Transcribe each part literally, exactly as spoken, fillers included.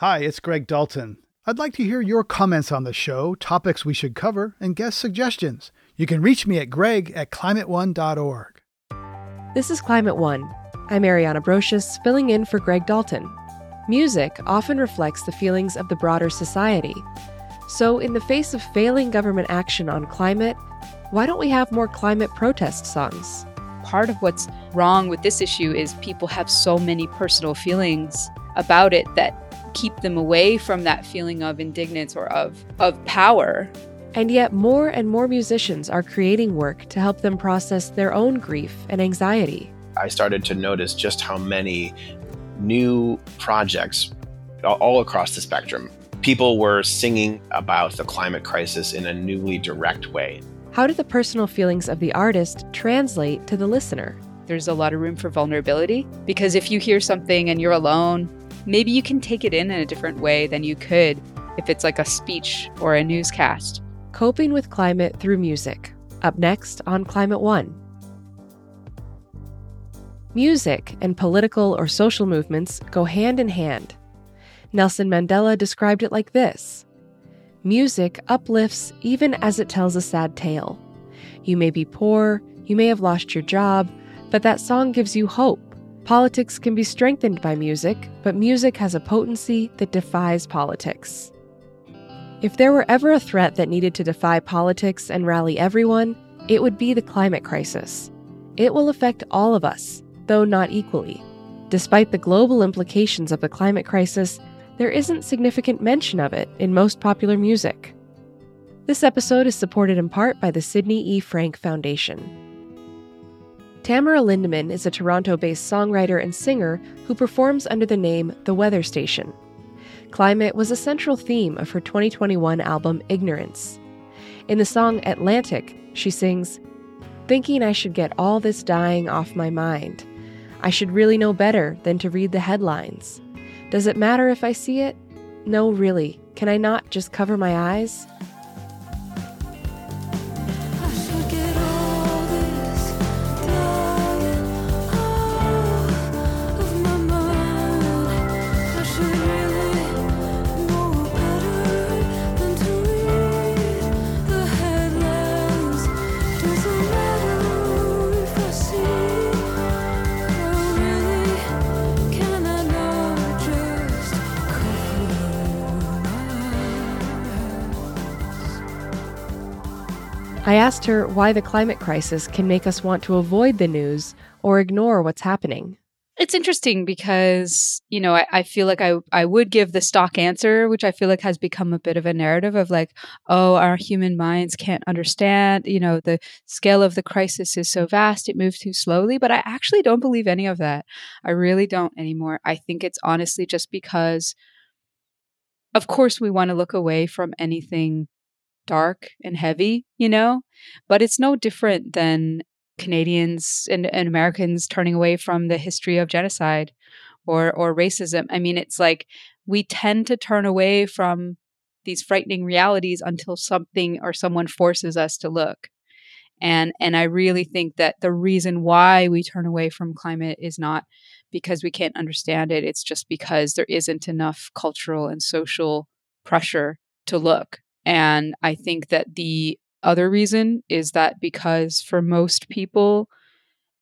Hi, it's Greg Dalton. I'd like to hear your comments on the show, topics we should cover, and guest suggestions. You can reach me at greg at climate one dot org. This is Climate One. I'm Ariana Brocious, filling in for Greg Dalton. Music often reflects the feelings of the broader society. So in the face of failing government action on climate, why don't we have more climate protest songs? Part of what's wrong with this issue is people have so many personal feelings about it that keep them away from that feeling of indignance or of of power. And yet more and more musicians are creating work to help them process their own grief and anxiety. I started to notice just how many new projects all across the spectrum. People were singing about the climate crisis in a newly direct way. How do the personal feelings of the artist translate to the listener? There's a lot of room for vulnerability, because if you hear something and you're alone, maybe you can take it in in a different way than you could if it's like a speech or a newscast. Coping with climate through music. Up next on Climate One. Music and political or social movements go hand in hand. Nelson Mandela described it like this: music uplifts even as it tells a sad tale. You may be poor, you may have lost your job, but that song gives you hope. Politics can be strengthened by music, but music has a potency that defies politics. If there were ever a threat that needed to defy politics and rally everyone, it would be the climate crisis. It will affect all of us, though not equally. Despite the global implications of the climate crisis, there isn't significant mention of it in most popular music. This episode is supported in part by the Sydney E. Frank Foundation. Tamara Lindeman is a Toronto-based songwriter and singer who performs under the name The Weather Station. Climate was a central theme of her twenty twenty-one album Ignorance. In the song Atlantic, she sings, "Thinking I should get all this dying off my mind. I should really know better than to read the headlines. Does it matter if I see it? No, really. Can I not just cover my eyes?" I asked her why the climate crisis can make us want to avoid the news or ignore what's happening. It's interesting because, you know, I, I feel like I, I would give the stock answer, which I feel like has become a bit of a narrative of like, oh, our human minds can't understand, you know, the scale of the crisis is so vast, it moves too slowly. But I actually don't believe any of that. I really don't anymore. I think it's honestly just because, of course, we want to look away from anything dark and heavy, you know, but it's no different than Canadians and, and Americans turning away from the history of genocide or or racism. I mean, it's like we tend to turn away from these frightening realities until something or someone forces us to look. And and I really think that the reason why we turn away from climate is not because we can't understand it. It's just because there isn't enough cultural and social pressure to look. And I think that the other reason is that because for most people,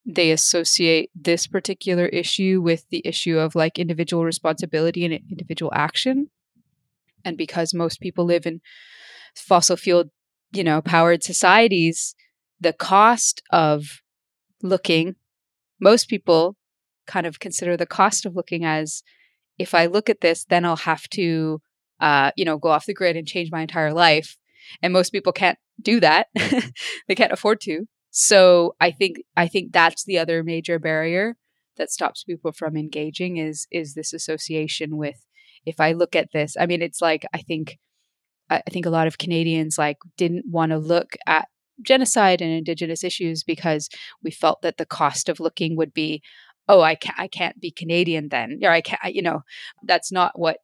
they associate this particular issue with the issue of like individual responsibility and individual action. And because most people live in fossil fuel, you know, powered societies, the cost of looking, most people kind of consider the cost of looking as, if I look at this, then I'll have to Uh, you know, go off the grid and change my entire life. And most people can't do that. They can't afford to. So I think I think that's the other major barrier that stops people from engaging is is this association with, if I look at this, I mean, it's like, I think, I think a lot of Canadians like didn't want to look at genocide and Indigenous issues because we felt that the cost of looking would be, oh, I can't, I can't be Canadian then. Or I can't, you know, that's not what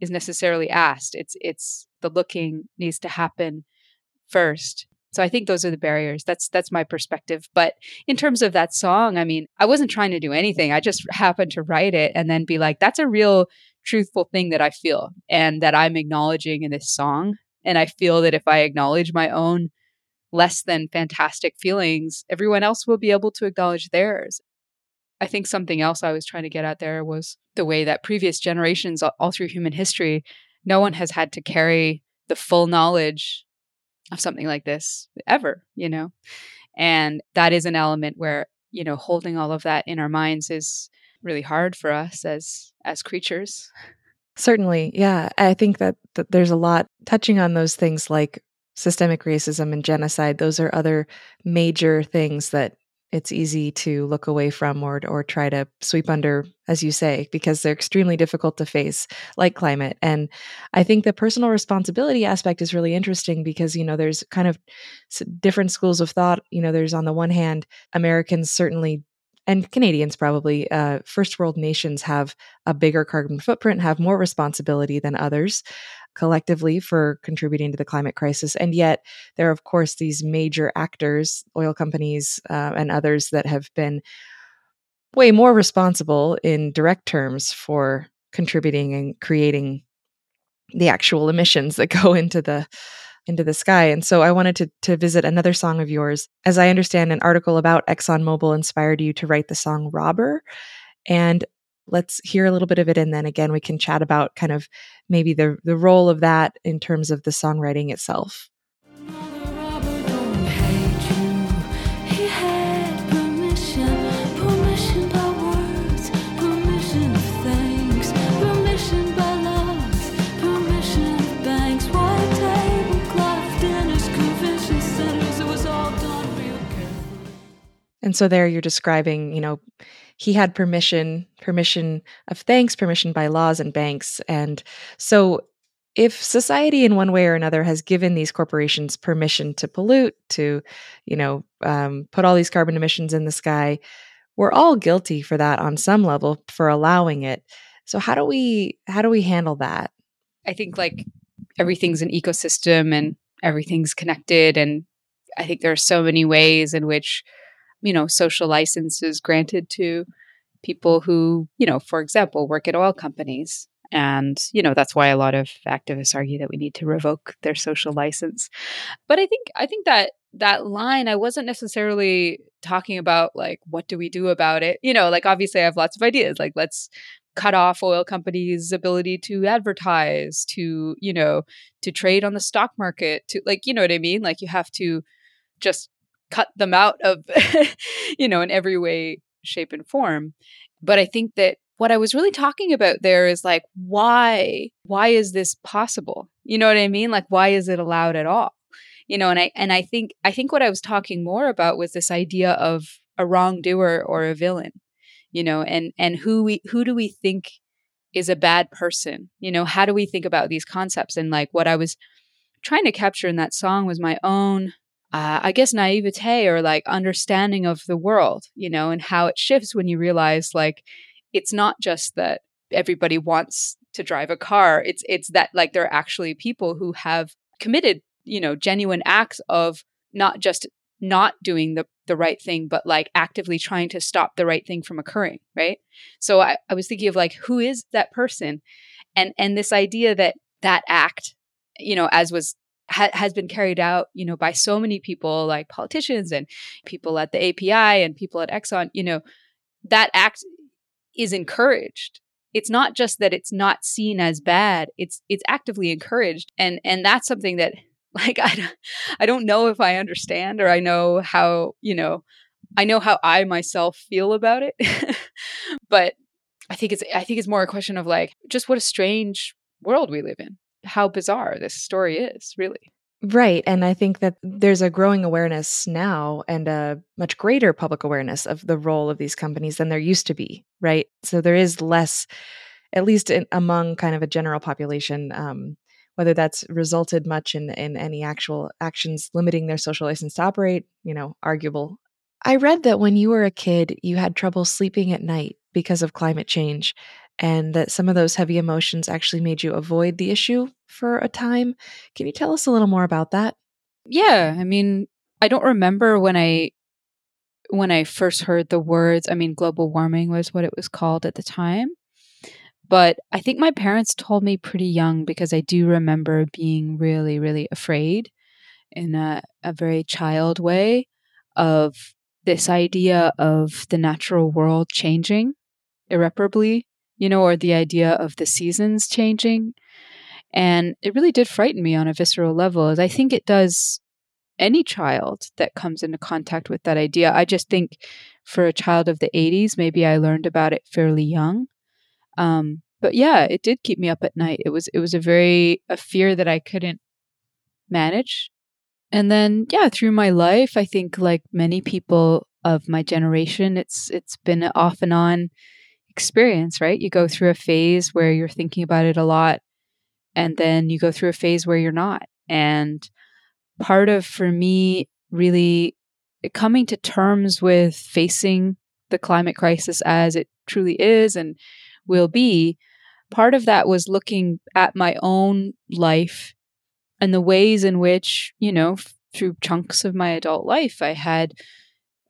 is necessarily asked. It's it's the looking needs to happen first. So I think those are the barriers. That's that's my perspective. But in terms of that song, I mean, I wasn't trying to do anything. I just happened to write it and then be like, that's a real truthful thing that I feel and that I'm acknowledging in this song. And I feel that if I acknowledge my own less than fantastic feelings, everyone else will be able to acknowledge theirs. I think something else I was trying to get at there was the way that previous generations all through human history, no one has had to carry the full knowledge of something like this ever, you know? And that is an element where, you know, holding all of that in our minds is really hard for us as as creatures. Certainly. Yeah. I think that, that there's a lot touching on those things like systemic racism and genocide. Those are other major things that it's easy to look away from or or try to sweep under, as you say, because they're extremely difficult to face, like climate. And I think the personal responsibility aspect is really interesting because, you know, there's kind of different schools of thought. You know, there's on the one hand, Americans certainly and Canadians probably, uh, first world nations have a bigger carbon footprint, have more responsibility than others collectively for contributing to the climate crisis. And yet there are, of course, these major actors, oil companies, uh, and others that have been way more responsible in direct terms for contributing and creating the actual emissions that go into the into the sky. And so I wanted to to visit another song of yours. As I understand, an article about ExxonMobil inspired you to write the song Robber. And let's hear a little bit of it. And then again, we can chat about kind of maybe the, the role of that in terms of the songwriting itself. And so there you're describing, you know, he had permission, permission of thanks, permission by laws and banks. And so if society in one way or another has given these corporations permission to pollute, to, you know, um, put all these carbon emissions in the sky, we're all guilty for that on some level for allowing it. So how do we, how do we handle that? I think like everything's an ecosystem and everything's connected. And I think there are so many ways in which, you know, social licenses granted to people who, you know, for example, work at oil companies. And, you know, that's why a lot of activists argue that we need to revoke their social license. But I think I think that that line, I wasn't necessarily talking about, like, what do we do about it? You know, like, obviously, I have lots of ideas, like, let's cut off oil companies' ability to advertise, to, you know, to trade on the stock market, to, like, you know what I mean? Like, you have to just cut them out of, you know, in every way, shape, and form. But I think that what I was really talking about there is like, why, why is this possible? You know what I mean? Like, why is it allowed at all? You know, and I, and I think, I think what I was talking more about was this idea of a wrongdoer or a villain, you know, and, and who we, who do we think is a bad person? You know, how do we think about these concepts? And like, what I was trying to capture in that song was my own Uh, I guess naivete or like understanding of the world, you know, and how it shifts when you realize like it's not just that everybody wants to drive a car. It's it's that like there are actually people who have committed, you know, genuine acts of not just not doing the, the right thing, but like actively trying to stop the right thing from occurring, right? So I, I was thinking of like, who is that person? And and this idea that that act, you know, as was has been carried out, you know, by so many people like politicians and people at the A P I and people at Exxon, you know, that act is encouraged. It's not just that it's not seen as bad. It's, it's actively encouraged. And, and that's something that like, I, I don't know if I understand or I know how, you know, I know how I myself feel about it, but I think it's, I think it's more a question of like, just what a strange world we live in. How bizarre this story is, really. Right. And I think that there's a growing awareness now and a much greater public awareness of the role of these companies than there used to be, right? So there is less, at least in, among kind of a general population, um, whether that's resulted much in, in any actual actions limiting their social license to operate, you know, arguable. I read that when you were a kid, you had trouble sleeping at night because of climate change, and that some of those heavy emotions actually made you avoid the issue for a time. Can you tell us a little more about that? Yeah. I mean, I don't remember when I when I first heard the words. I mean, global warming was what it was called at the time. But I think my parents told me pretty young, because I do remember being really, really afraid in a, a very child way of this idea of the natural world changing irreparably, you know, or the idea of the seasons changing. And it really did frighten me on a visceral level, as I think it does any child that comes into contact with that idea. I just think for a child of the eighties, maybe I learned about it fairly young. Um, but yeah, it did keep me up at night. It was it was a very a fear that I couldn't manage. And then yeah, through my life, I think like many people of my generation, it's it's been an off and on experience, right? You go through a phase where you're thinking about it a lot, and then you go through a phase where you're not. And part of, for me, really coming to terms with facing the climate crisis as it truly is and will be, part of that was looking at my own life and the ways in which, you know, f- through chunks of my adult life, I had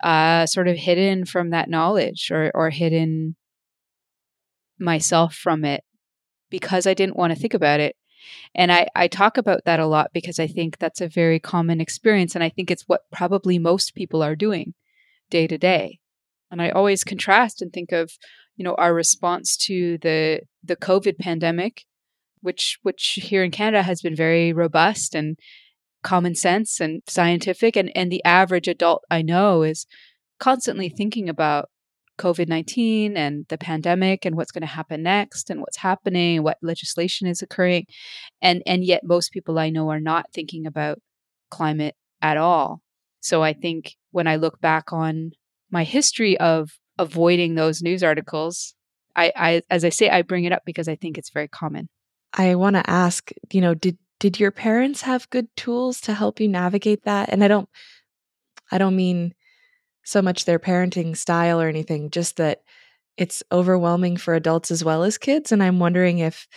uh, sort of hidden from that knowledge or, or hidden myself from it, because I didn't want to think about it. And I, I talk about that a lot because I think that's a very common experience. And I think it's what probably most people are doing day to day. And I always contrast and think of, you know, our response to the the COVID pandemic, which which here in Canada has been very robust and common sense and scientific. And, and the average adult I know is constantly thinking about COVID nineteen and the pandemic and what's going to happen next and what's happening and what legislation is occurring. And and yet most people I know are not thinking about climate at all. So I think when I look back on my history of avoiding those news articles, I, I as I say, I bring it up because I think it's very common. I want to ask, you know, did did your parents have good tools to help you navigate that? And I don't I don't mean so much their parenting style or anything, just that it's overwhelming for adults as well as kids. And I'm wondering if,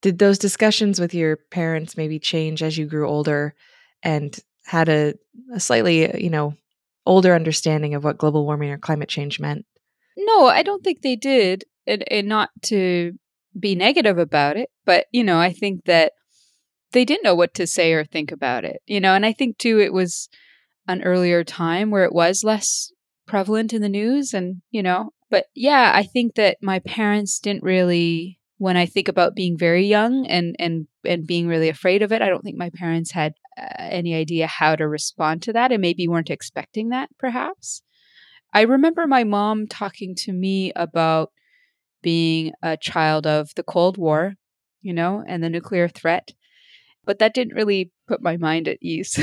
did those discussions with your parents maybe change as you grew older and had a, a slightly, you know, older understanding of what global warming or climate change meant? No, I don't think they did. And, and not to be negative about it, but, you know, I think that they didn't know what to say or think about it, you know, and I think too, it was an earlier time where it was less prevalent in the news and, you know, but yeah, I think that my parents didn't really, when I think about being very young and, and, and being really afraid of it, I don't think my parents had uh, any idea how to respond to that and maybe weren't expecting that perhaps. I remember my mom talking to me about being a child of the Cold War, you know, and the nuclear threat. But that didn't really put my mind at ease.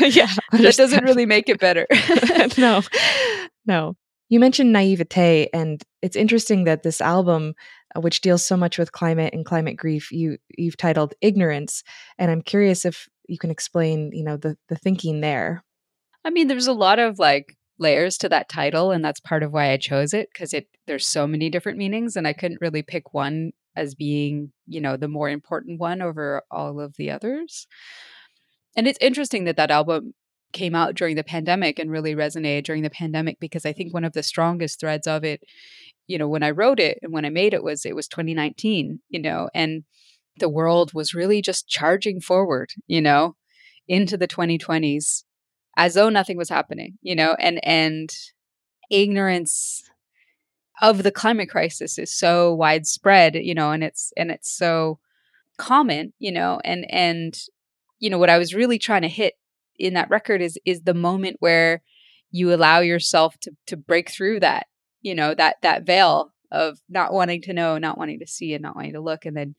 Yeah. That doesn't really make it better. No, no. You mentioned naivete, and it's interesting that this album, uh, which deals so much with climate and climate grief, you, you've titled Ignorance. And I'm curious if you can explain, you know, the, the thinking there. I mean, there's a lot of like layers to that title, and that's part of why I chose it, because it there's so many different meanings, and I couldn't really pick one as being, you know, the more important one over all of the others. And it's interesting that that album came out during the pandemic and really resonated during the pandemic, because I think one of the strongest threads of it, you know, when I wrote it and when I made it was, it was twenty nineteen, you know, and the world was really just charging forward, you know, into the twenty twenties as though nothing was happening, you know, and, and ignorance of the climate crisis is so widespread, you know, and it's, and it's so common, you know, and, and, you know, what I was really trying to hit in that record is, is the moment where you allow yourself to, to break through that, you know, that, that veil of not wanting to know, not wanting to see, and not wanting to look. And then,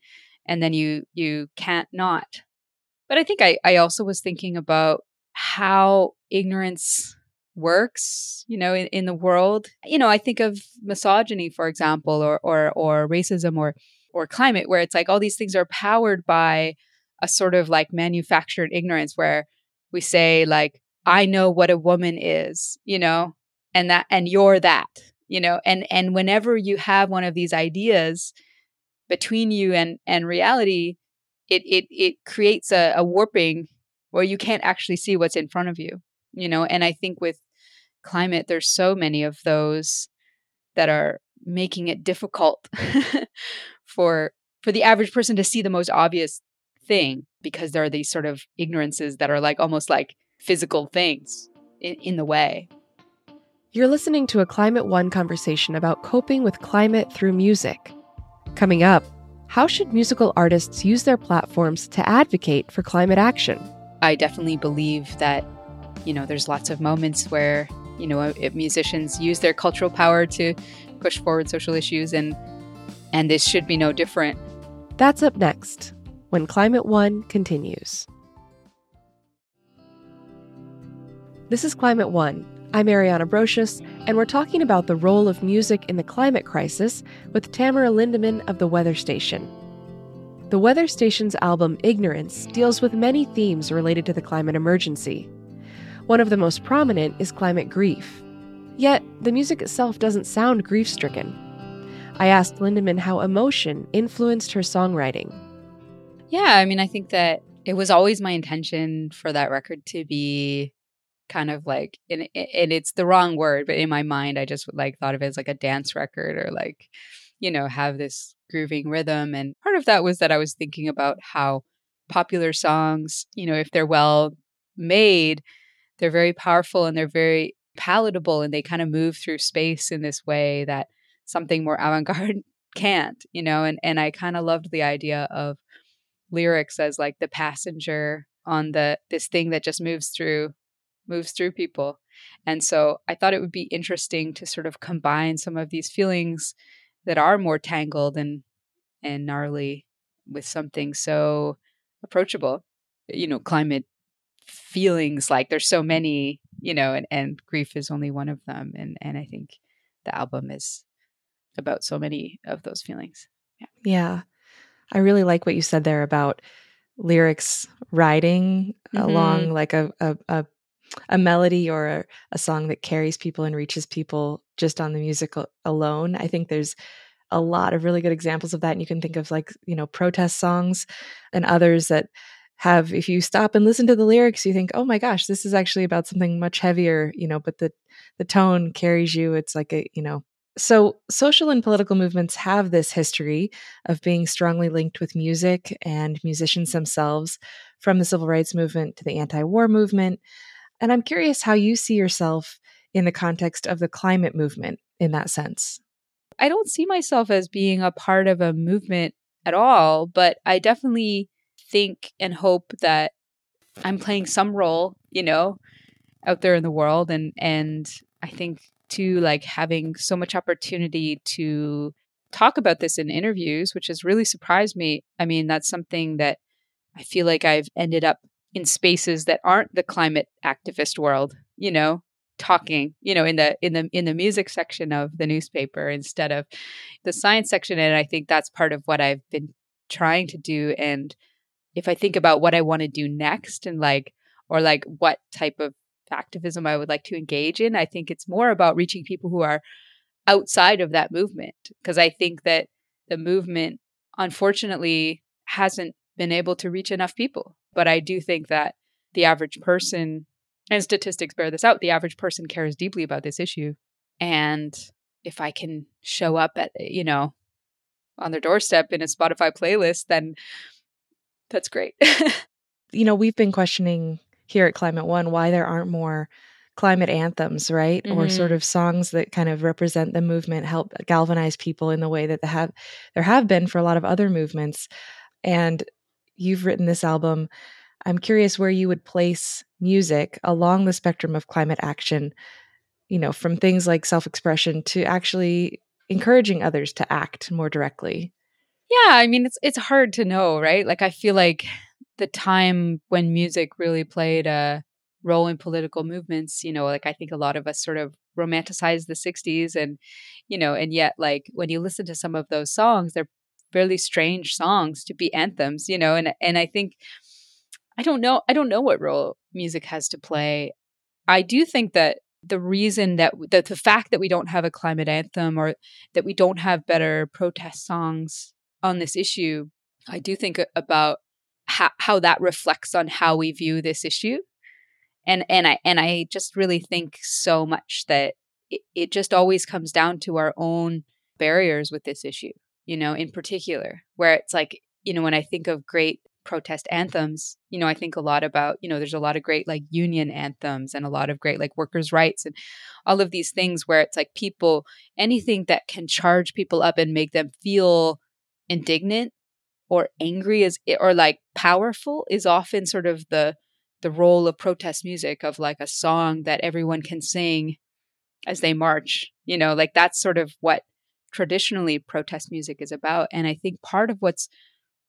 and then you, you can't not. But I think I, I also was thinking about how ignorance works, you know, in, in the world. You know, I think of misogyny, for example, or or or racism or or climate, where it's like all these things are powered by a sort of like manufactured ignorance, where we say like, I know what a woman is, you know, and that, and you're that, you know, and and whenever you have one of these ideas between you and and reality, it it it creates a, a warping where you can't actually see what's in front of you, you know. And I think with climate, there's so many of those that are making it difficult for for the average person to see the most obvious thing, because there are these sort of ignorances that are like almost like physical things in, in the way. You're listening to a Climate One conversation about coping with climate through music. Coming up, how should musical artists use their platforms to advocate for climate action? I definitely believe that, you know, there's lots of moments where, you know, musicians use their cultural power to push forward social issues, and and this should be no different. That's up next, when Climate One continues. This is Climate One. I'm Ariana Brocious, and we're talking about the role of music in the climate crisis with Tamara Lindeman of The Weather Station. The Weather Station's album Ignorance deals with many themes related to the climate emergency. One of the most prominent is climate grief. Yet, the music itself doesn't sound grief-stricken. I asked Lindeman how emotion influenced her songwriting. Yeah, I mean, I think that it was always my intention for that record to be kind of like, and it's the wrong word, but in my mind, I just like thought of it as like a dance record, or like, you know, have this grooving rhythm. And part of that was that I was thinking about how popular songs, you know, if they're well made, they're very powerful and they're very palatable, and they kind of move through space in this way that something more avant-garde can't, you know, and, and I kind of loved the idea of lyrics as like the passenger on the this thing that just moves through moves through people. And so I thought it would be interesting to sort of combine some of these feelings that are more tangled and and gnarly with something so approachable. You know, climate feelings, like there's so many, you know, and, and grief is only one of them. And and I think the album is about so many of those feelings. Yeah. Yeah. I really like what you said there about lyrics riding mm-hmm. along like a a, a a melody or a, a song that carries people and reaches people just on the music alone. I think there's a lot of really good examples of that. And you can think of like, you know, protest songs and others that have, if you stop and listen to the lyrics, you think, oh my gosh, this is actually about something much heavier, you know, but the, the tone carries you. It's like a, you know, so social and political movements have this history of being strongly linked with music and musicians themselves, from the civil rights movement to the anti-war movement. And I'm curious how you see yourself in the context of the climate movement in that sense. I don't see myself as being a part of a movement at all, but I definitely think and hope that I'm playing some role, you know, out there in the world. And and I think too, like having so much opportunity to talk about this in interviews, which has really surprised me. I mean, that's something that I feel like I've ended up in spaces that aren't the climate activist world, you know, talking, you know, in the in the in the music section of the newspaper instead of the science section. And I think that's part of what I've been trying to do. And if I think about what I want to do next, and like, or like what type of activism I would like to engage in, I think it's more about reaching people who are outside of that movement, because I think that the movement, unfortunately, hasn't been able to reach enough people. But I do think that the average person, and statistics bear this out, the average person cares deeply about this issue. And if I can show up at, you know, on their doorstep in a Spotify playlist, then that's great. You know, we've been questioning here at Climate One why there aren't more climate anthems, right? Mm-hmm. Or sort of songs that kind of represent the movement, help galvanize people in the way that they have, there have been for a lot of other movements. And you've written this album. I'm curious where you would place music along the spectrum of climate action, you know, from things like self-expression to actually encouraging others to act more directly. Yeah, I mean, it's it's hard to know, right? Like, I feel like the time when music really played a role in political movements, you know, like I think a lot of us sort of romanticize the sixties, and, you know, and yet like when you listen to some of those songs, they're fairly strange songs to be anthems, you know, and and I think, I don't know, I don't know what role music has to play. I do think that the reason that, that the fact that we don't have a climate anthem, or that we don't have better protest songs on this issue, I do think about how, how that reflects on how we view this issue. And and I and I just really think so much that it, it just always comes down to our own barriers with this issue. you know, in particular, where it's like, you know, when I think of great protest anthems, you know, I think a lot about, you know, there's a lot of great like union anthems and a lot of great like workers' rights and all of these things where it's like people, anything that can charge people up and make them feel indignant or angry is or like powerful is often sort of the the role of protest music, of like a song that everyone can sing as they march, you know, like that's sort of what traditionally protest music is about. And I think part of what's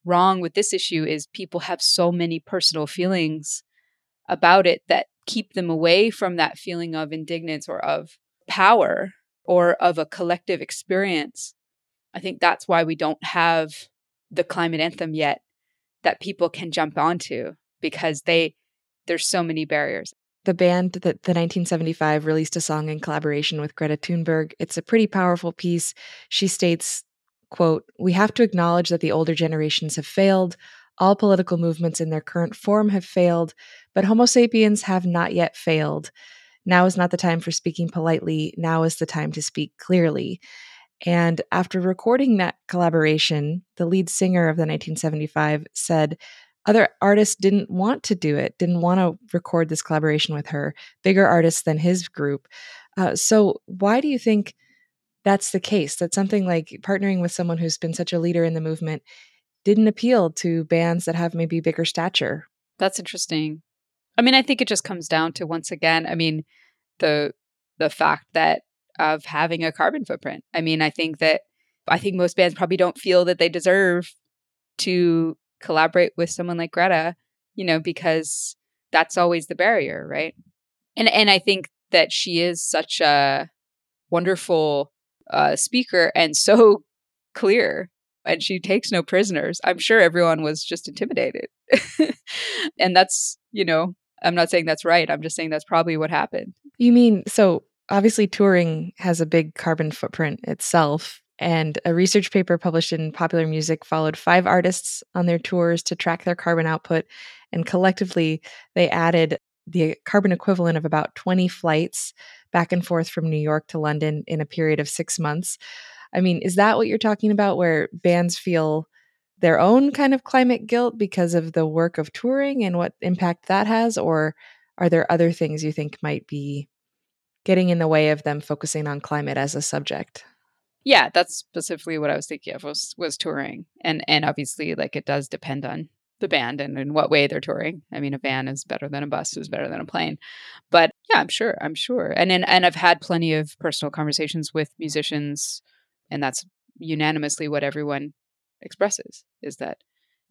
wrong with this issue is people have so many personal feelings about it that keep them away from that feeling of indignance or of power or of a collective experience. I think that's why we don't have the climate anthem yet that people can jump onto, because they there's so many barriers. The band that the nineteen seventy-five released a song in collaboration with Greta Thunberg. It's a pretty powerful piece. She states, quote, "We have to acknowledge that the older generations have failed. All political movements in their current form have failed, but Homo sapiens have not yet failed. Now is not the time for speaking politely. Now is the time to speak clearly." And after recording that collaboration, the lead singer of the nineteen seventy-five said other artists didn't want to do it, didn't want to record this collaboration with her, bigger artists than his group. Uh, so why do you think that's the case, that something like partnering with someone who's been such a leader in the movement didn't appeal to bands that have maybe bigger stature? That's interesting. I mean, I think it just comes down to, once again, I mean, the the fact that of having a carbon footprint. I mean, I think that, I think most bands probably don't feel that they deserve to collaborate with someone like Greta, you know, because that's always the barrier, right? And and I think that she is such a wonderful uh, speaker and so clear, and she takes no prisoners. I'm sure everyone was just intimidated. And that's, you know, I'm not saying that's right. I'm just saying that's probably what happened. You mean, so obviously touring has a big carbon footprint itself. And a research paper published in Popular Music followed five artists on their tours to track their carbon output. And collectively, they added the carbon equivalent of about twenty flights back and forth from New York to London in a period of six months. I mean, is that what you're talking about, where bands feel their own kind of climate guilt because of the work of touring and what impact that has? Or are there other things you think might be getting in the way of them focusing on climate as a subject? Yeah, that's specifically what I was thinking of, was, was touring. And and obviously, like, it does depend on the band and in what way they're touring. I mean, a van is better than a bus, is better than a plane. But yeah, I'm sure, I'm sure. And, and and I've had plenty of personal conversations with musicians, and that's unanimously what everyone expresses, is that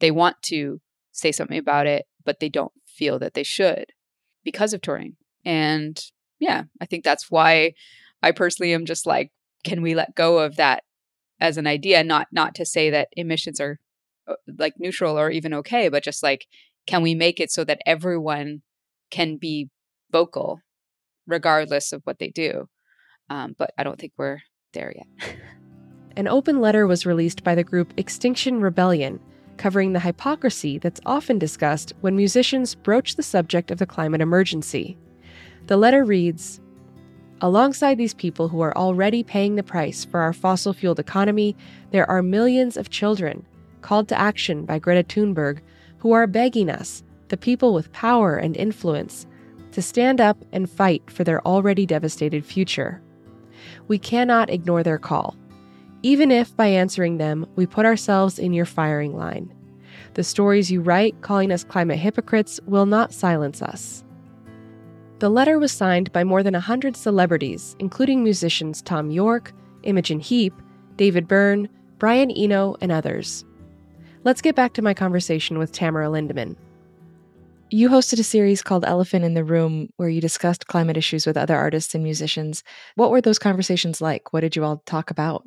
they want to say something about it, but they don't feel that they should because of touring. And yeah, I think that's why I personally am just like, can we let go of that as an idea? Not not to say that emissions are like neutral or even okay, but just like, can we make it so that everyone can be vocal regardless of what they do? Um, but I don't think we're there yet. An open letter was released by the group Extinction Rebellion, covering the hypocrisy that's often discussed when musicians broach the subject of the climate emergency. The letter reads, "Alongside these people who are already paying the price for our fossil-fueled economy, there are millions of children, called to action by Greta Thunberg, who are begging us, the people with power and influence, to stand up and fight for their already devastated future. We cannot ignore their call, even if by answering them, we put ourselves in your firing line. The stories you write calling us climate hypocrites will not silence us." The letter was signed by more than one hundred celebrities, including musicians Thom Yorke, Imogen Heap, David Byrne, Brian Eno, and others. Let's get back to my conversation with Tamara Lindeman. You hosted a series called Elephant in the Room, where you discussed climate issues with other artists and musicians. What were those conversations like? What did you all talk about?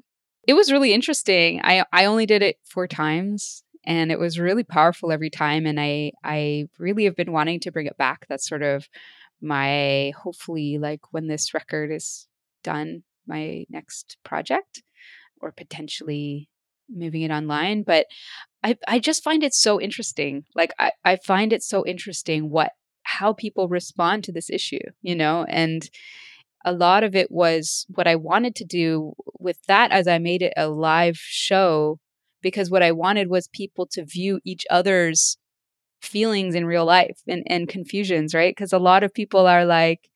It was really interesting. I, I only did it four times, and it was really powerful every time. And I, I really have been wanting to bring it back. That's sort of my, hopefully, like when this record is done, my next project, or potentially moving it online. But I I just find it so interesting. Like I, I find it so interesting what how people respond to this issue, you know, and a lot of it was what I wanted to do with that as I made it a live show, because what I wanted was people to view each other's feelings in real life and, and confusions, right? Because a lot of people are like,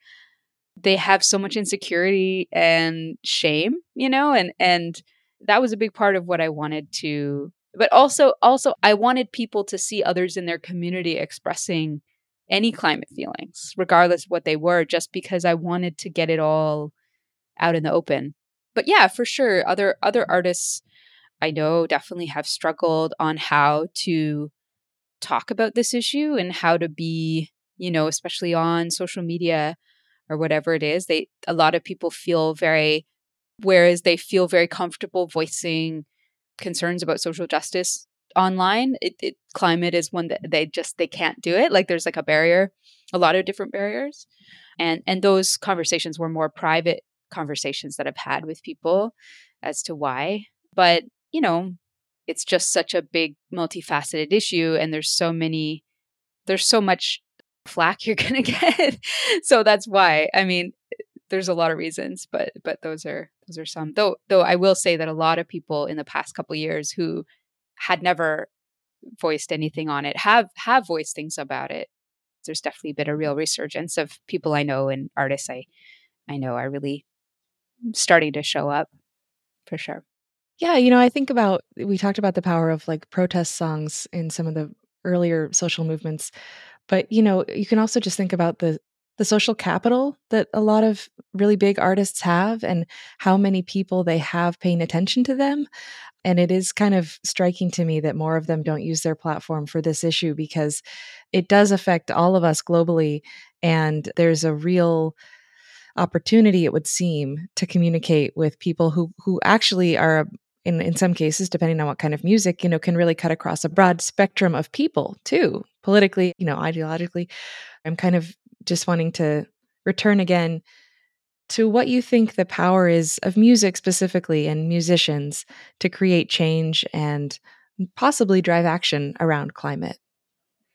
they have so much insecurity and shame, you know, and, and that was a big part of what I wanted to, but also, also I wanted people to see others in their community expressing any climate feelings, regardless of what they were, just because I wanted to get it all out in the open. But yeah, for sure, other other artists I know definitely have struggled on how to talk about this issue and how to be, you know, especially on social media or whatever it is. They a lot of people feel very, whereas they feel very comfortable voicing concerns about social justice online, it, it climate is one that they just they can't do it. Like there's like a barrier, a lot of different barriers, and and those conversations were more private conversations that I've had with people as to why. But you know, it's just such a big, multifaceted issue, and there's so many, there's so much flack you're gonna get. So that's why. I mean, there's a lot of reasons, but but those are those are some. Though though I will say that a lot of people in the past couple of years who had never voiced anything on it, have have voiced things about it. There's definitely been a real resurgence of people I know and artists I I know are really starting to show up, for sure. Yeah, you know, I think about, we talked about the power of like protest songs in some of the earlier social movements, but you know, you can also just think about the the social capital that a lot of really big artists have and how many people they have paying attention to them. And it is kind of striking to me that more of them don't use their platform for this issue, because it does affect all of us globally. And there's a real opportunity, it would seem, to communicate with people who who actually are, in, in some cases, depending on what kind of music, you know, can really cut across a broad spectrum of people too, politically, you know, ideologically. I'm kind of just wanting to return again to what you think the power is of music specifically and musicians to create change and possibly drive action around climate.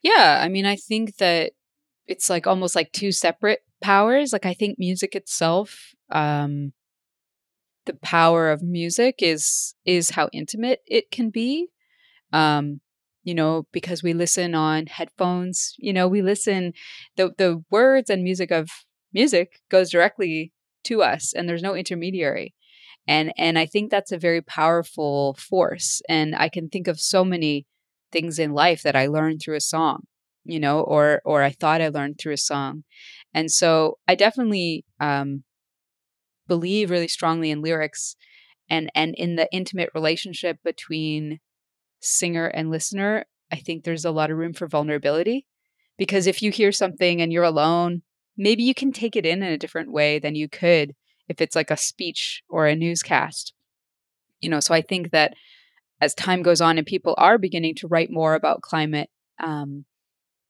Yeah. I mean, I think that it's like almost like two separate powers. Like I think music itself, um, the power of music is, is how intimate it can be. Um, You know, because we listen on headphones, you know, we listen, the the words and music of music goes directly to us and there's no intermediary. And and I think that's a very powerful force. And I can think of so many things in life that I learned through a song, you know, or or I thought I learned through a song. And so I definitely um, believe really strongly in lyrics and and in the intimate relationship between singer and listener. I think there's a lot of room for vulnerability, because if you hear something and you're alone, maybe you can take it in in a different way than you could if it's like a speech or a newscast. You know, so I think that as time goes on and people are beginning to write more about climate um,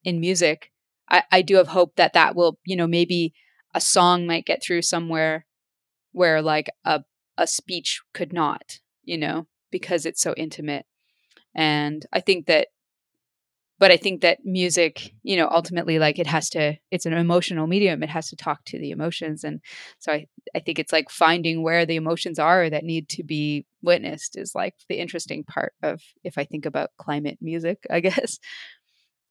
in music, I, I do have hope that that will, you know, maybe a song might get through somewhere where like a, a speech could not, you know, because it's so intimate. And I think that, but I think that music, you know, ultimately, like it has to, it's an emotional medium. It has to talk to the emotions. And so I, I think it's like finding where the emotions are that need to be witnessed is like the interesting part of, if I think about climate music, I guess.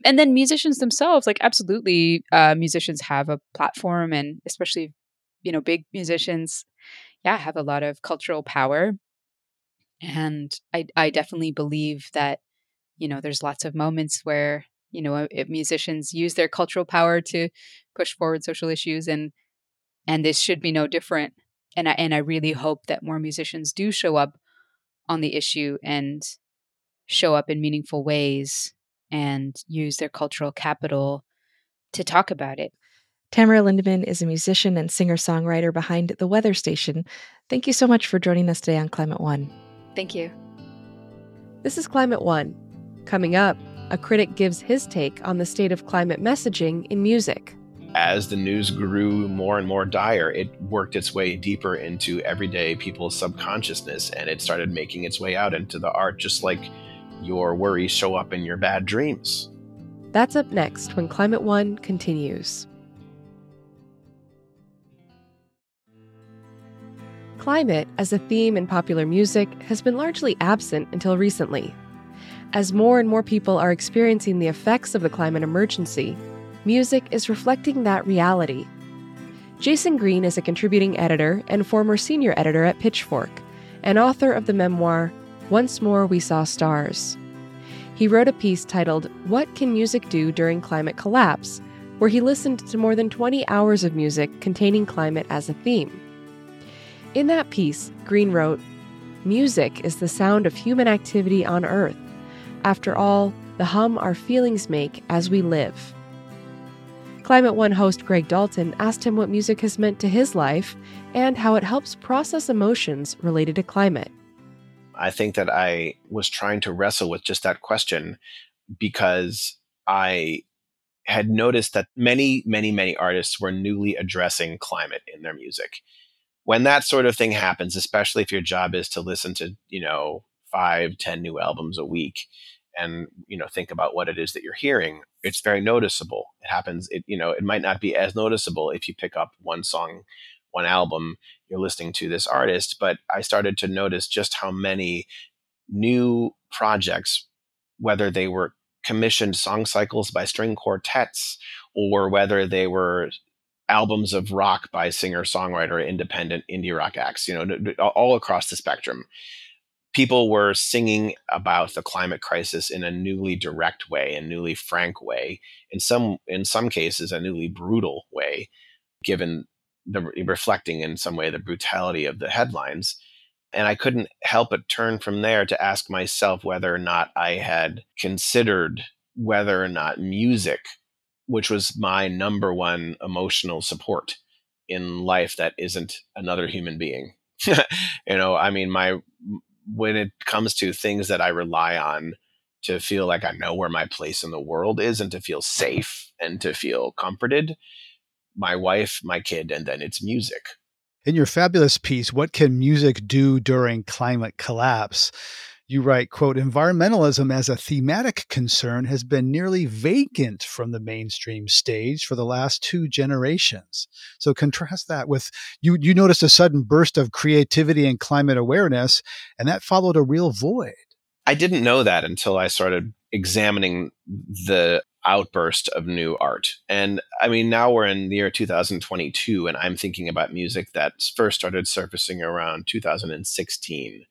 And then musicians themselves, like absolutely, uh, musicians have a platform, and especially, you know, big musicians, yeah, have a lot of cultural power. And I, I definitely believe that, you know, there's lots of moments where, you know, if musicians use their cultural power to push forward social issues, and and this should be no different. And I and I really hope that more musicians do show up on the issue and show up in meaningful ways and use their cultural capital to talk about it. Tamara Lindeman is a musician and singer-songwriter behind The Weather Station. Thank you so much for joining us today on Climate One. Thank you. This is Climate One. Coming up, a critic gives his take on the state of climate messaging in music. As the news grew more and more dire, it worked its way deeper into everyday people's subconsciousness, and it started making its way out into the art, just like your worries show up in your bad dreams. That's up next when Climate One continues. Climate, as a theme in popular music, has been largely absent until recently. As more and more people are experiencing the effects of the climate emergency, music is reflecting that reality. Jason Green is a contributing editor and former senior editor at Pitchfork, and author of the memoir, Once More We Saw Stars. He wrote a piece titled, What Can Music Do During Climate Collapse?, where he listened to more than twenty hours of music containing climate as a theme. In that piece, Green wrote, "Music is the sound of human activity on Earth. After all, the hum our feelings make as we live." Climate One host Greg Dalton asked him what music has meant to his life and how it helps process emotions related to climate. I think that I was trying to wrestle with just that question because I had noticed that many, many, many artists were newly addressing climate in their music. When that sort of thing happens, especially if your job is to listen to, you know, five, ten new albums a week and, you know, think about what it is that you're hearing, it's very noticeable. It happens, it, you know, it might not be as noticeable if you pick up one song, one album, you're listening to this artist, but I started to notice just how many new projects, whether they were commissioned song cycles by string quartets or whether they were albums of rock by singer-songwriter, independent indie rock acts, you know, all across the spectrum. People were singing about the climate crisis in a newly direct way, a newly frank way, in some in some cases, a newly brutal way, given the reflecting in some way the brutality of the headlines. And I couldn't help but turn from there to ask myself whether or not I had considered whether or not music, which was my number one emotional support in life that isn't another human being. you know, I mean, my when it comes to things that I rely on to feel like I know where my place in the world is and to feel safe and to feel comforted, my wife, my kid, and then it's music. In your fabulous piece, What Can Music Do During Climate Collapse?, you write, quote, "Environmentalism as a thematic concern has been nearly vacant from the mainstream stage for the last two generations." So contrast that with, you, you noticed a sudden burst of creativity and climate awareness, and that followed a real void. I didn't know that until I started examining the outburst of new art. And I mean, now we're in the year two thousand twenty-two, and I'm thinking about music that first started surfacing around two thousand sixteen.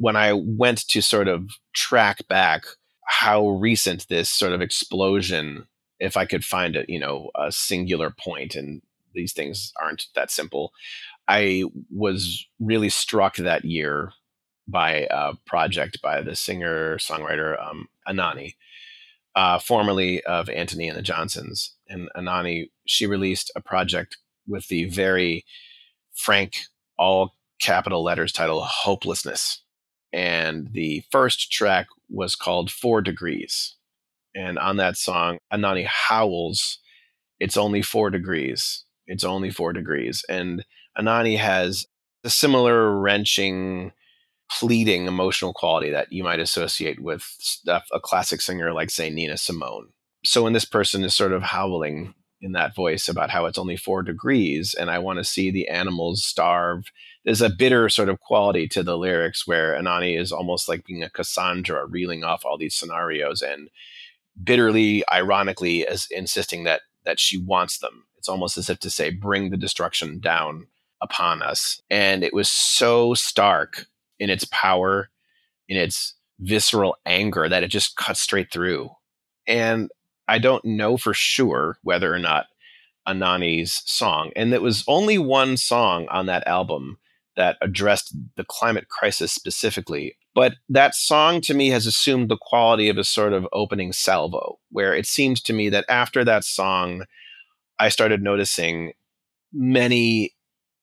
When I went to sort of track back how recent this sort of explosion, if I could find a, you know, a singular point, and these things aren't that simple, I was really struck that year by a project by the singer-songwriter um, ANOHNI, uh, formerly of Antony and the Johnsons. And ANOHNI, she released a project with the very frank, all capital letters title, Hopelessness. And the first track was called Four Degrees. And on that song, ANOHNI howls, "It's only four degrees. It's only four degrees." And ANOHNI has a similar wrenching, pleading emotional quality that you might associate with stuff, a classic singer like, say, Nina Simone. So when this person is sort of howling in that voice about how it's only four degrees and I want to see the animals starve, there's a bitter sort of quality to the lyrics where ANOHNI is almost like being a Cassandra, reeling off all these scenarios and bitterly, ironically, as insisting that that she wants them. It's almost as if to say, bring the destruction down upon us. And it was so stark in its power, in its visceral anger, that it just cuts straight through. And I don't know for sure whether or not ANOHNI's song, and it was only one song on that album that addressed the climate crisis specifically, but that song to me has assumed the quality of a sort of opening salvo, where it seemed to me that after that song, I started noticing many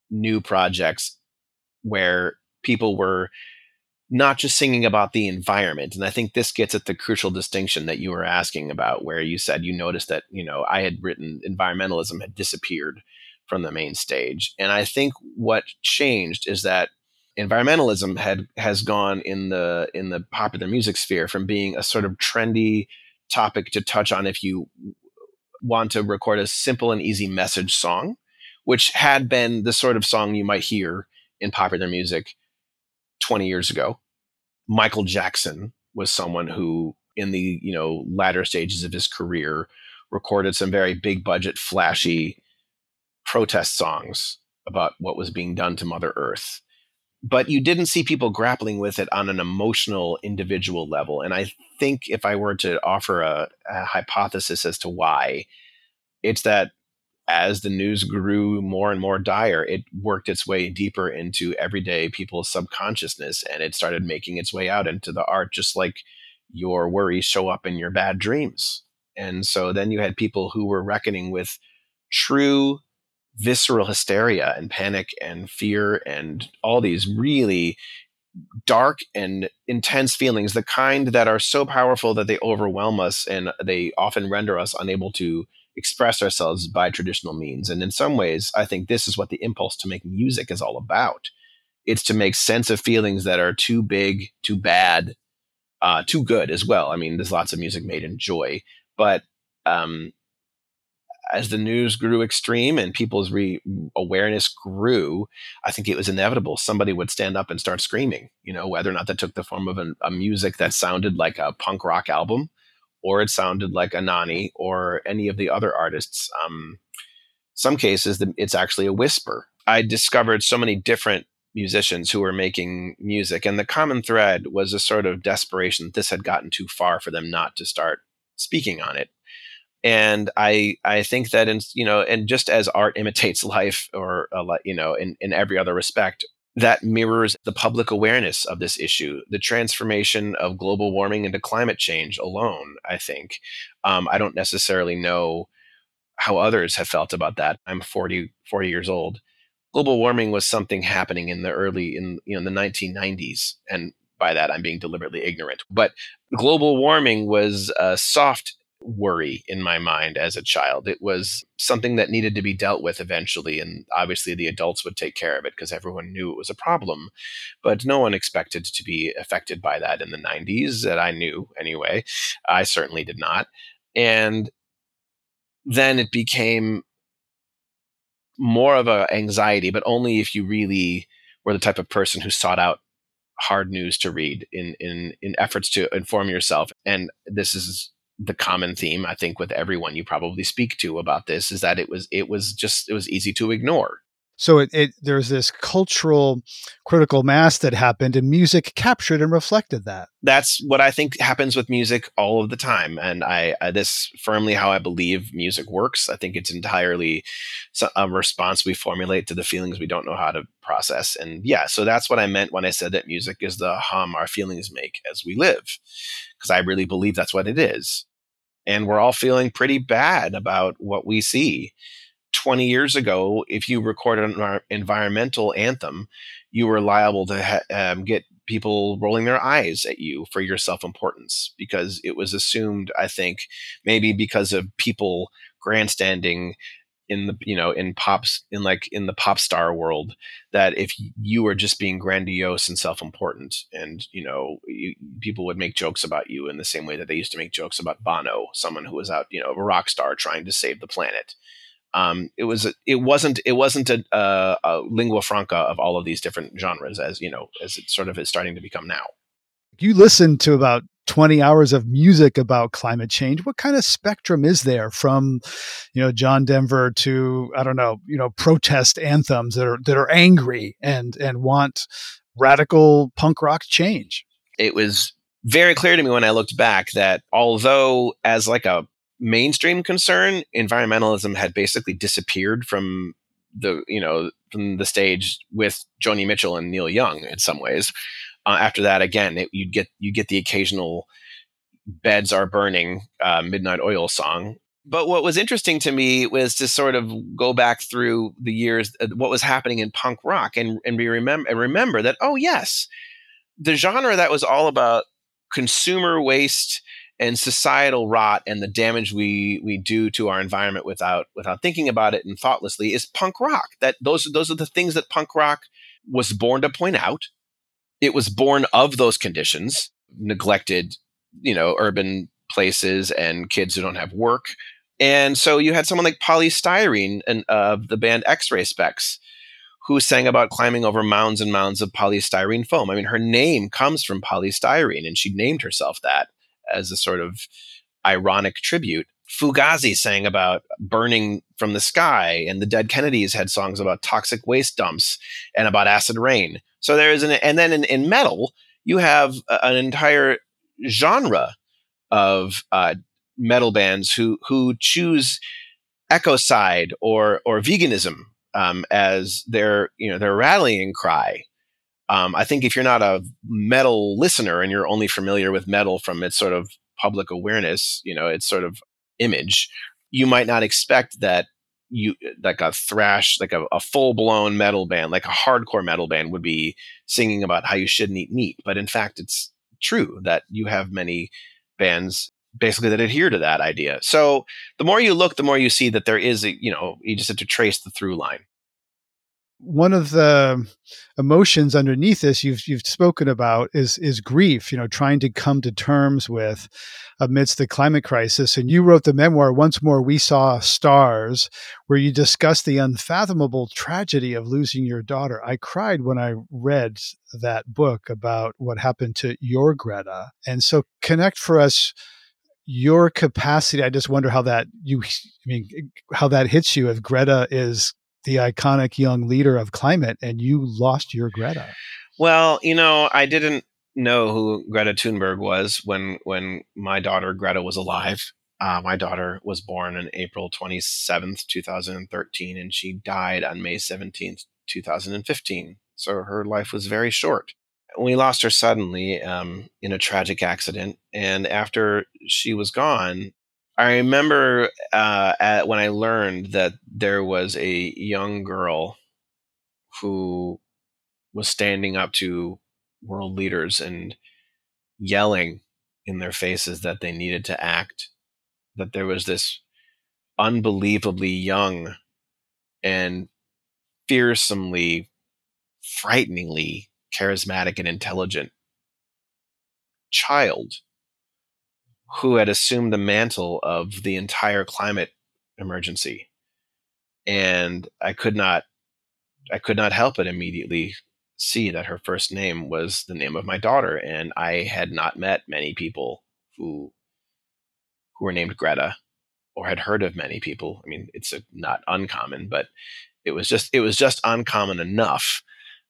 new projects where people were not just singing about the environment. And I think this gets at the crucial distinction that you were asking about, where you said you noticed that, you know, I had written environmentalism had disappeared from the main stage. And I think what changed is that environmentalism had has gone in the in the popular music sphere from being a sort of trendy topic to touch on if you want to record a simple and easy message song, which had been the sort of song you might hear in popular music twenty years ago. Michael Jackson was someone who, in the, you know, latter stages of his career, recorded some very big budget, flashy protest songs about what was being done to Mother Earth. But you didn't see people grappling with it on an emotional, individual level. And I think if I were to offer a, a hypothesis as to why, it's that as the news grew more and more dire, it worked its way deeper into everyday people's subconsciousness, and it started making its way out into the art, just like your worries show up in your bad dreams. And so then you had people who were reckoning with true visceral hysteria and panic and fear and all these really dark and intense feelings, the kind that are so powerful that they overwhelm us and they often render us unable to express ourselves by traditional means. And in some ways, I think this is what the impulse to make music is all about. It's to make sense of feelings that are too big, too bad, uh, too good as well. I mean, there's lots of music made in joy, but um, as the news grew extreme and people's re- awareness grew, I think it was inevitable somebody would stand up and start screaming, you know, whether or not that took the form of an, a music that sounded like a punk rock album, or it sounded like ANOHNI or any of the other artists. Um, some cases, it's actually a whisper. I discovered so many different musicians who were making music, and the common thread was a sort of desperation that this had gotten too far for them not to start speaking on it. And I I think that, in, you know, and just as art imitates life, or, uh, you know, in, in every other respect, that mirrors the public awareness of this issue, the transformation of global warming into climate change alone, I think. Um, I don't necessarily know how others have felt about that. I'm forty, forty years old. Global warming was something happening in the early, in you know, in the nineteen nineties. And by that, I'm being deliberately ignorant. But global warming was a soft worry in my mind as a child. It was something that needed to be dealt with eventually, and obviously the adults would take care of it because everyone knew it was a problem, but no one expected to be affected by that in the nineties that I knew anyway. I certainly did not. And then it became more of an anxiety, but only if you really were the type of person who sought out hard news to read in in, in efforts to inform yourself. And this is the common theme, I think, with everyone you probably speak to about this, is that it was it was just it was easy to ignore. So it, it there's this cultural critical mass that happened, and music captured and reflected that. That's what I think happens with music all of the time, and I, I this firmly how I believe music works. I think it's entirely a response we formulate to the feelings we don't know how to process, and yeah, so that's what I meant when I said that music is the hum our feelings make as we live, because I really believe that's what it is, and we're all feeling pretty bad about what we see. twenty years ago, if you recorded an environmental anthem, you were liable to ha- um, get people rolling their eyes at you for your self-importance, because it was assumed, I think, maybe because of people grandstanding in the, you know, in pops, in like in the pop star world, that if you were just being grandiose and self-important, and, you know, you, people would make jokes about you in the same way that they used to make jokes about Bono, someone who was out, you know, a rock star trying to save the planet. Um, it was, it wasn't, it wasn't a, a, a lingua franca of all of these different genres, as you know, as it sort of is starting to become now. You listen to about twenty hours of music about climate change. What kind of spectrum is there, from, you know, John Denver to, I don't know, you know, protest anthems that are, that are angry and, and want radical punk rock change? It was very clear to me when I looked back that, although as like a mainstream concern, environmentalism had basically disappeared from the, you know, from the stage with Joni Mitchell and Neil Young in some ways. Uh, after that, again, it, you'd get you get the occasional "Beds Are Burning" uh, Midnight Oil song. But what was interesting to me was to sort of go back through the years, uh, what was happening in punk rock, and and we remember and remember that, oh yes, the genre that was all about consumer waste and societal rot and the damage we we do to our environment without without thinking about it and thoughtlessly, is punk rock. That those those are the things that punk rock was born to point out. It was born of those conditions, neglected, you know, urban places and kids who don't have work. And so you had someone like Polystyrene and uh, the band X-Ray Specs, who sang about climbing over mounds and mounds of polystyrene foam. I mean, her name comes from polystyrene, and she named herself that as a sort of ironic tribute. Fugazi sang about burning from the sky, and the Dead Kennedys had songs about toxic waste dumps and about acid rain. So there is an, and then in, in metal, you have an entire genre of uh, metal bands who who choose ecocide or or veganism um, as their you know their rallying cry. Um, I think if you're not a metal listener and you're only familiar with metal from its sort of public awareness, you know, its sort of image, you might not expect that you like a thrash, like a, a full-blown metal band, like a hardcore metal band would be singing about how you shouldn't eat meat. But in fact, it's true that you have many bands basically that adhere to that idea. So the more you look, the more you see that there is a, you know, you just have to trace the through line. One of the emotions underneath this you've you've spoken about is is grief, you know, trying to come to terms with amidst the climate crisis. And you wrote the memoir, Once More We Saw Stars, where you discuss the unfathomable tragedy of losing your daughter. I cried when I read that book about what happened to your Greta. And so connect for us your capacity. I just wonder how that you, I mean, how that hits you if Greta is the iconic young leader of climate, and you lost your Greta. Well, you know, I didn't know who Greta Thunberg was when when my daughter Greta was alive. Uh, my daughter was born on April twenty-seventh, two thousand thirteen, and she died on May seventeenth, two thousand fifteen. So her life was very short. We lost her suddenly um, in a tragic accident, and after she was gone, I remember uh, at, when I learned that there was a young girl who was standing up to world leaders and yelling in their faces that they needed to act, that there was this unbelievably young and fearsomely, frighteningly charismatic and intelligent child who had assumed the mantle of the entire climate emergency. And I could not, I could not help but immediately see that her first name was the name of my daughter. And I had not met many people who, who were named Greta or had heard of many people. I mean, it's a, not uncommon, but it was just, it was just uncommon enough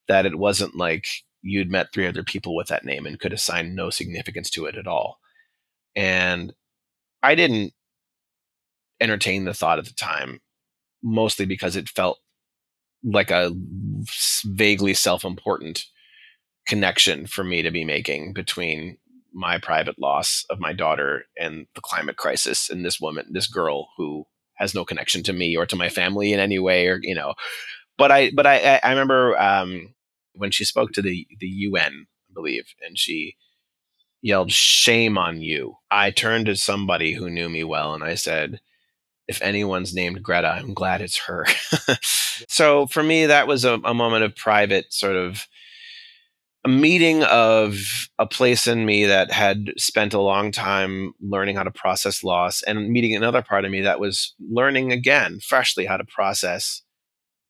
that it wasn't like you'd met three other people with that name and could assign no significance to it at all. And I didn't entertain the thought at the time, mostly because it felt like a vaguely self-important connection for me to be making between my private loss of my daughter and the climate crisis and this woman, this girl who has no connection to me or to my family in any way, or, you know, but I, but I, I remember um, when she spoke to the, the U N, I believe, and she yelled, "Shame on you." I turned to somebody who knew me well and I said, "If anyone's named Greta, I'm glad it's her." So for me, that was a, a moment of private sort of a meeting of a place in me that had spent a long time learning how to process loss, and meeting another part of me that was learning again, freshly, how to process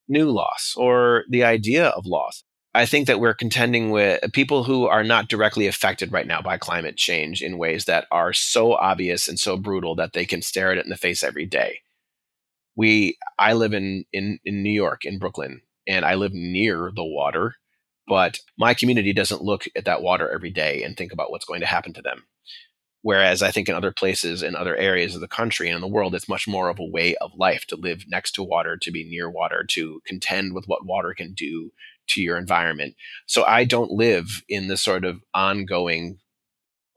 new loss or the idea of loss. I think that we're contending with people who are not directly affected right now by climate change in ways that are so obvious and so brutal that they can stare at it in the face every day. We, I live in, in, in New York, in Brooklyn, and I live near the water, but my community doesn't look at that water every day and think about what's going to happen to them. Whereas I think in other places, in other areas of the country and in the world, it's much more of a way of life to live next to water, to be near water, to contend with what water can do to your environment. So I don't live in the sort of ongoing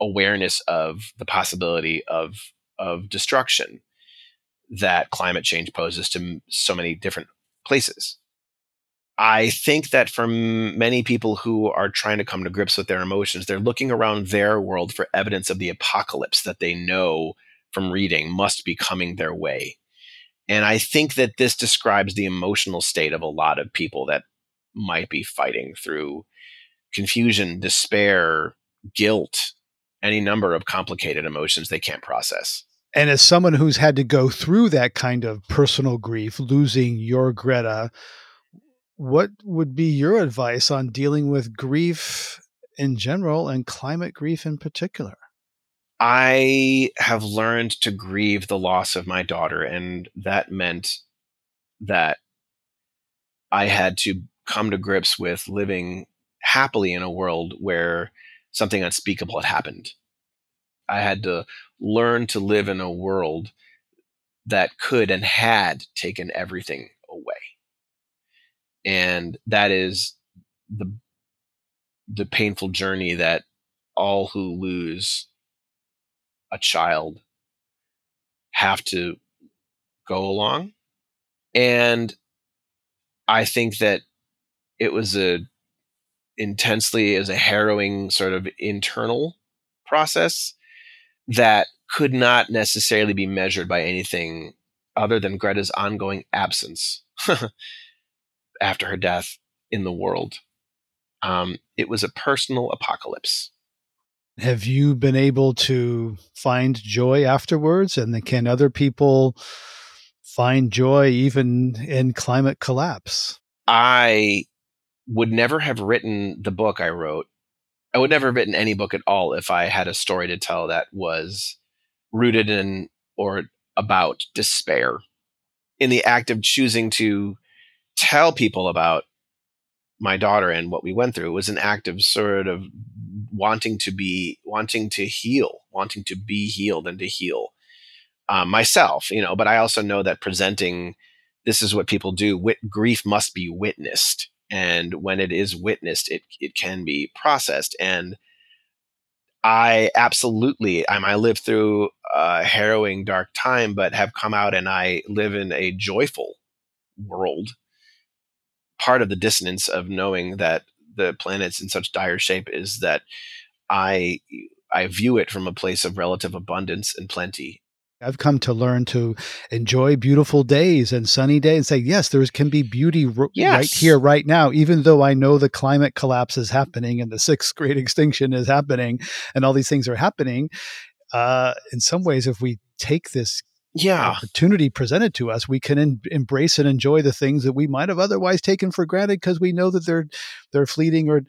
awareness of the possibility of, of destruction that climate change poses to so many different places. I think that for many people who are trying to come to grips with their emotions, they're looking around their world for evidence of the apocalypse that they know from reading must be coming their way. And I think that this describes the emotional state of a lot of people that might be fighting through confusion, despair, guilt, any number of complicated emotions they can't process. And as someone who's had to go through that kind of personal grief, losing your Greta, what would be your advice on dealing with grief in general and climate grief in particular? I have learned to grieve the loss of my daughter, and that meant that I had to come to grips with living happily in a world where something unspeakable had happened. I had to learn to live in a world that could and had taken everything away. And that is the the painful journey that all who lose a child have to go along. And I think that it was a intensely as a harrowing sort of internal process that could not necessarily be measured by anything other than Greta's ongoing absence after her death in the world. Um, it was a personal apocalypse. Have you been able to find joy afterwards? And can other people find joy even in climate collapse? I would never have written the book I wrote. I would never have written any book at all if I had a story to tell that was rooted in or about despair. In the act of choosing to tell people about my daughter and what we went through was an act of sort of wanting to be, wanting to heal, wanting to be healed and to heal um, myself, you know, but I also know that presenting, this is what people do. Wit- grief must be witnessed. And when it is witnessed, it, it can be processed. And I absolutely, I, I lived through a harrowing, dark time, but have come out and I live in a joyful world. Part of the dissonance of knowing that the planet's in such dire shape is that I I view it from a place of relative abundance and plenty. I've come to learn to enjoy beautiful days and sunny days and say, yes, there can be beauty r- yes. right here, right now, even though I know the climate collapse is happening and the sixth great extinction is happening and all these things are happening. Uh, in some ways, if we take this yeah. opportunity presented to us, we can en- embrace and enjoy the things that we might have otherwise taken for granted because we know that they're they're fleeting or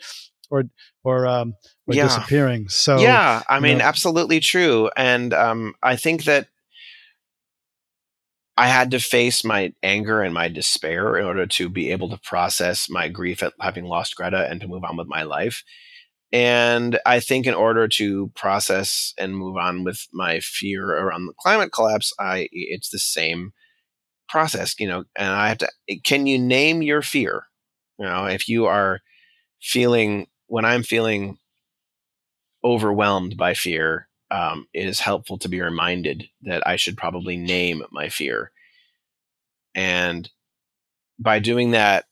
or or um or yeah. disappearing. So yeah, I mean, you know. Absolutely true. And um, I think that I had to face my anger and my despair in order to be able to process my grief at having lost Greta and to move on with my life. And I think in order to process and move on with my fear around the climate collapse, I it's the same process, you know, and I have to, can you name your fear? You know, if you are feeling, when I'm feeling overwhelmed by fear, um, it is helpful to be reminded that I should probably name my fear. And by doing that,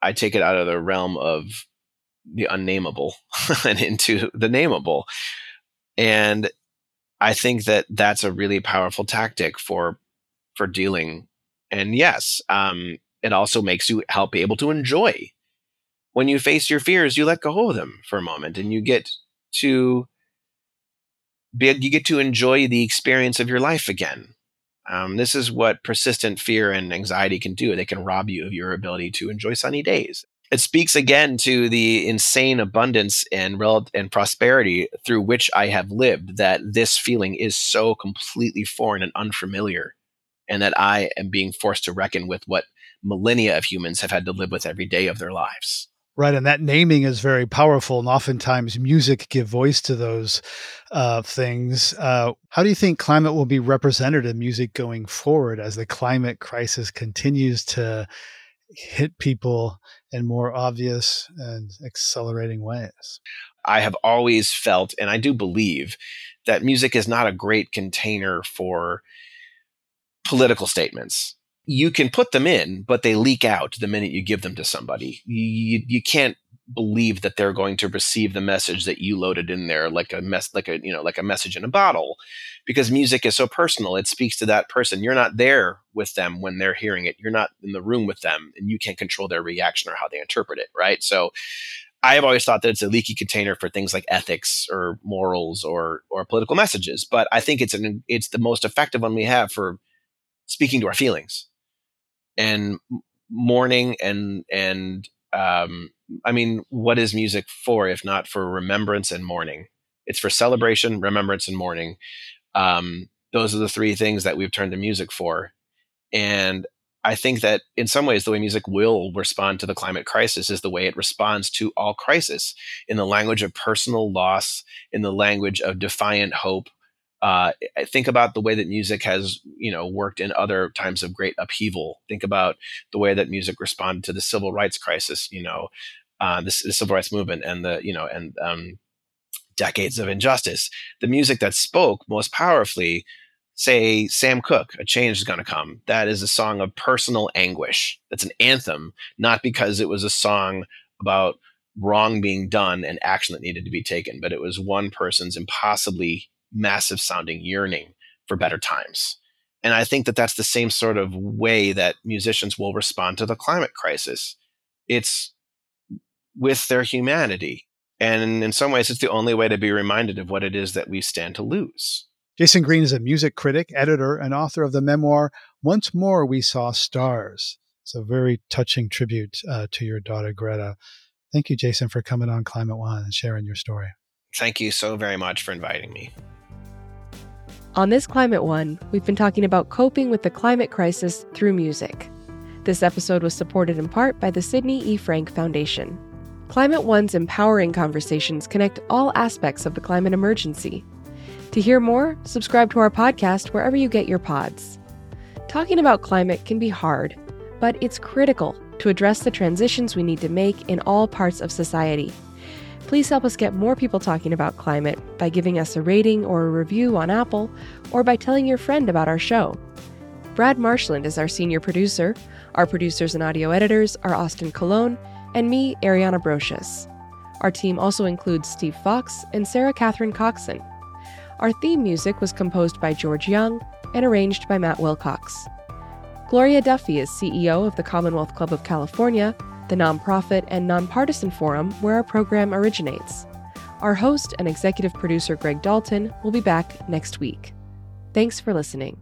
I take it out of the realm of the unnameable and into the nameable. And I think that that's a really powerful tactic for, for dealing. And yes, um, it also makes you help be able to enjoy. When you face your fears, you let go of them for a moment and you get to be, you get to enjoy the experience of your life again. Um, this is what persistent fear and anxiety can do. They can rob you of your ability to enjoy sunny days. It speaks again to the insane abundance and rel- and prosperity through which I have lived, that this feeling is so completely foreign and unfamiliar, and that I am being forced to reckon with what millennia of humans have had to live with every day of their lives. Right, and that naming is very powerful, and oftentimes music give voice to those uh, things. Uh, how do you think climate will be represented in music going forward as the climate crisis continues to hit people in more obvious and accelerating ways? I have always felt, and I do believe, that music is not a great container for political statements. You can put them in, but they leak out the minute you give them to somebody. You, you can't believe that they're going to receive the message that you loaded in there, like a mess, like a you know, like a message in a bottle, because music is so personal. It speaks to that person. You're not there with them when they're hearing it. You're not in the room with them, and you can't control their reaction or how they interpret it. Right. So, I have always thought that it's a leaky container for things like ethics or morals or or political messages. But I think it's an it's the most effective one we have for speaking to our feelings and mourning and and um, I mean, what is music for if not for remembrance and mourning? It's for celebration, remembrance, and mourning. Um, those are the three things that we've turned to music for. And I think that in some ways, the way music will respond to the climate crisis is the way it responds to all crisis, in the language of personal loss, in the language of defiant hope. Uh, think about the way that music has, you know, worked in other times of great upheaval. Think about the way that music responded to the civil rights crisis, you know, uh, the, the civil rights movement and the, you know, and um, decades of injustice. The music that spoke most powerfully, say Sam Cooke, "A Change Is Gonna Come." That is a song of personal anguish. That's an anthem, not because it was a song about wrong being done and action that needed to be taken, but it was one person's impossibly massive sounding yearning for better times. And I think that that's the same sort of way that musicians will respond to the climate crisis. It's with their humanity. And in some ways, it's the only way to be reminded of what it is that we stand to lose. Jason Green is a music critic, editor, and author of the memoir, Once More We Saw Stars. It's a very touching tribute uh, to your daughter, Greta. Thank you, Jason, for coming on Climate One and sharing your story. Thank you so very much for inviting me. On this Climate One, we've been talking about coping with the climate crisis through music. This episode was supported in part by the Sydney E. Frank Foundation. Climate One's empowering conversations connect all aspects of the climate emergency. To hear more, subscribe to our podcast wherever you get your pods. Talking about climate can be hard, but it's critical to address the transitions we need to make in all parts of society. Please help us get more people talking about climate by giving us a rating or a review on Apple, or by telling your friend about our show. Brad Marshland is our senior producer. Our producers and audio editors are Austin Colon and me, Ariana Brocious. Our team also includes Steve Fox and Sarah Catherine Coxon. Our theme music was composed by George Young and arranged by Matt Wilcox. Gloria Duffy is C E O of the Commonwealth Club of California, the nonprofit and nonpartisan forum where our program originates. Our host and executive producer, Greg Dalton, will be back next week. Thanks for listening.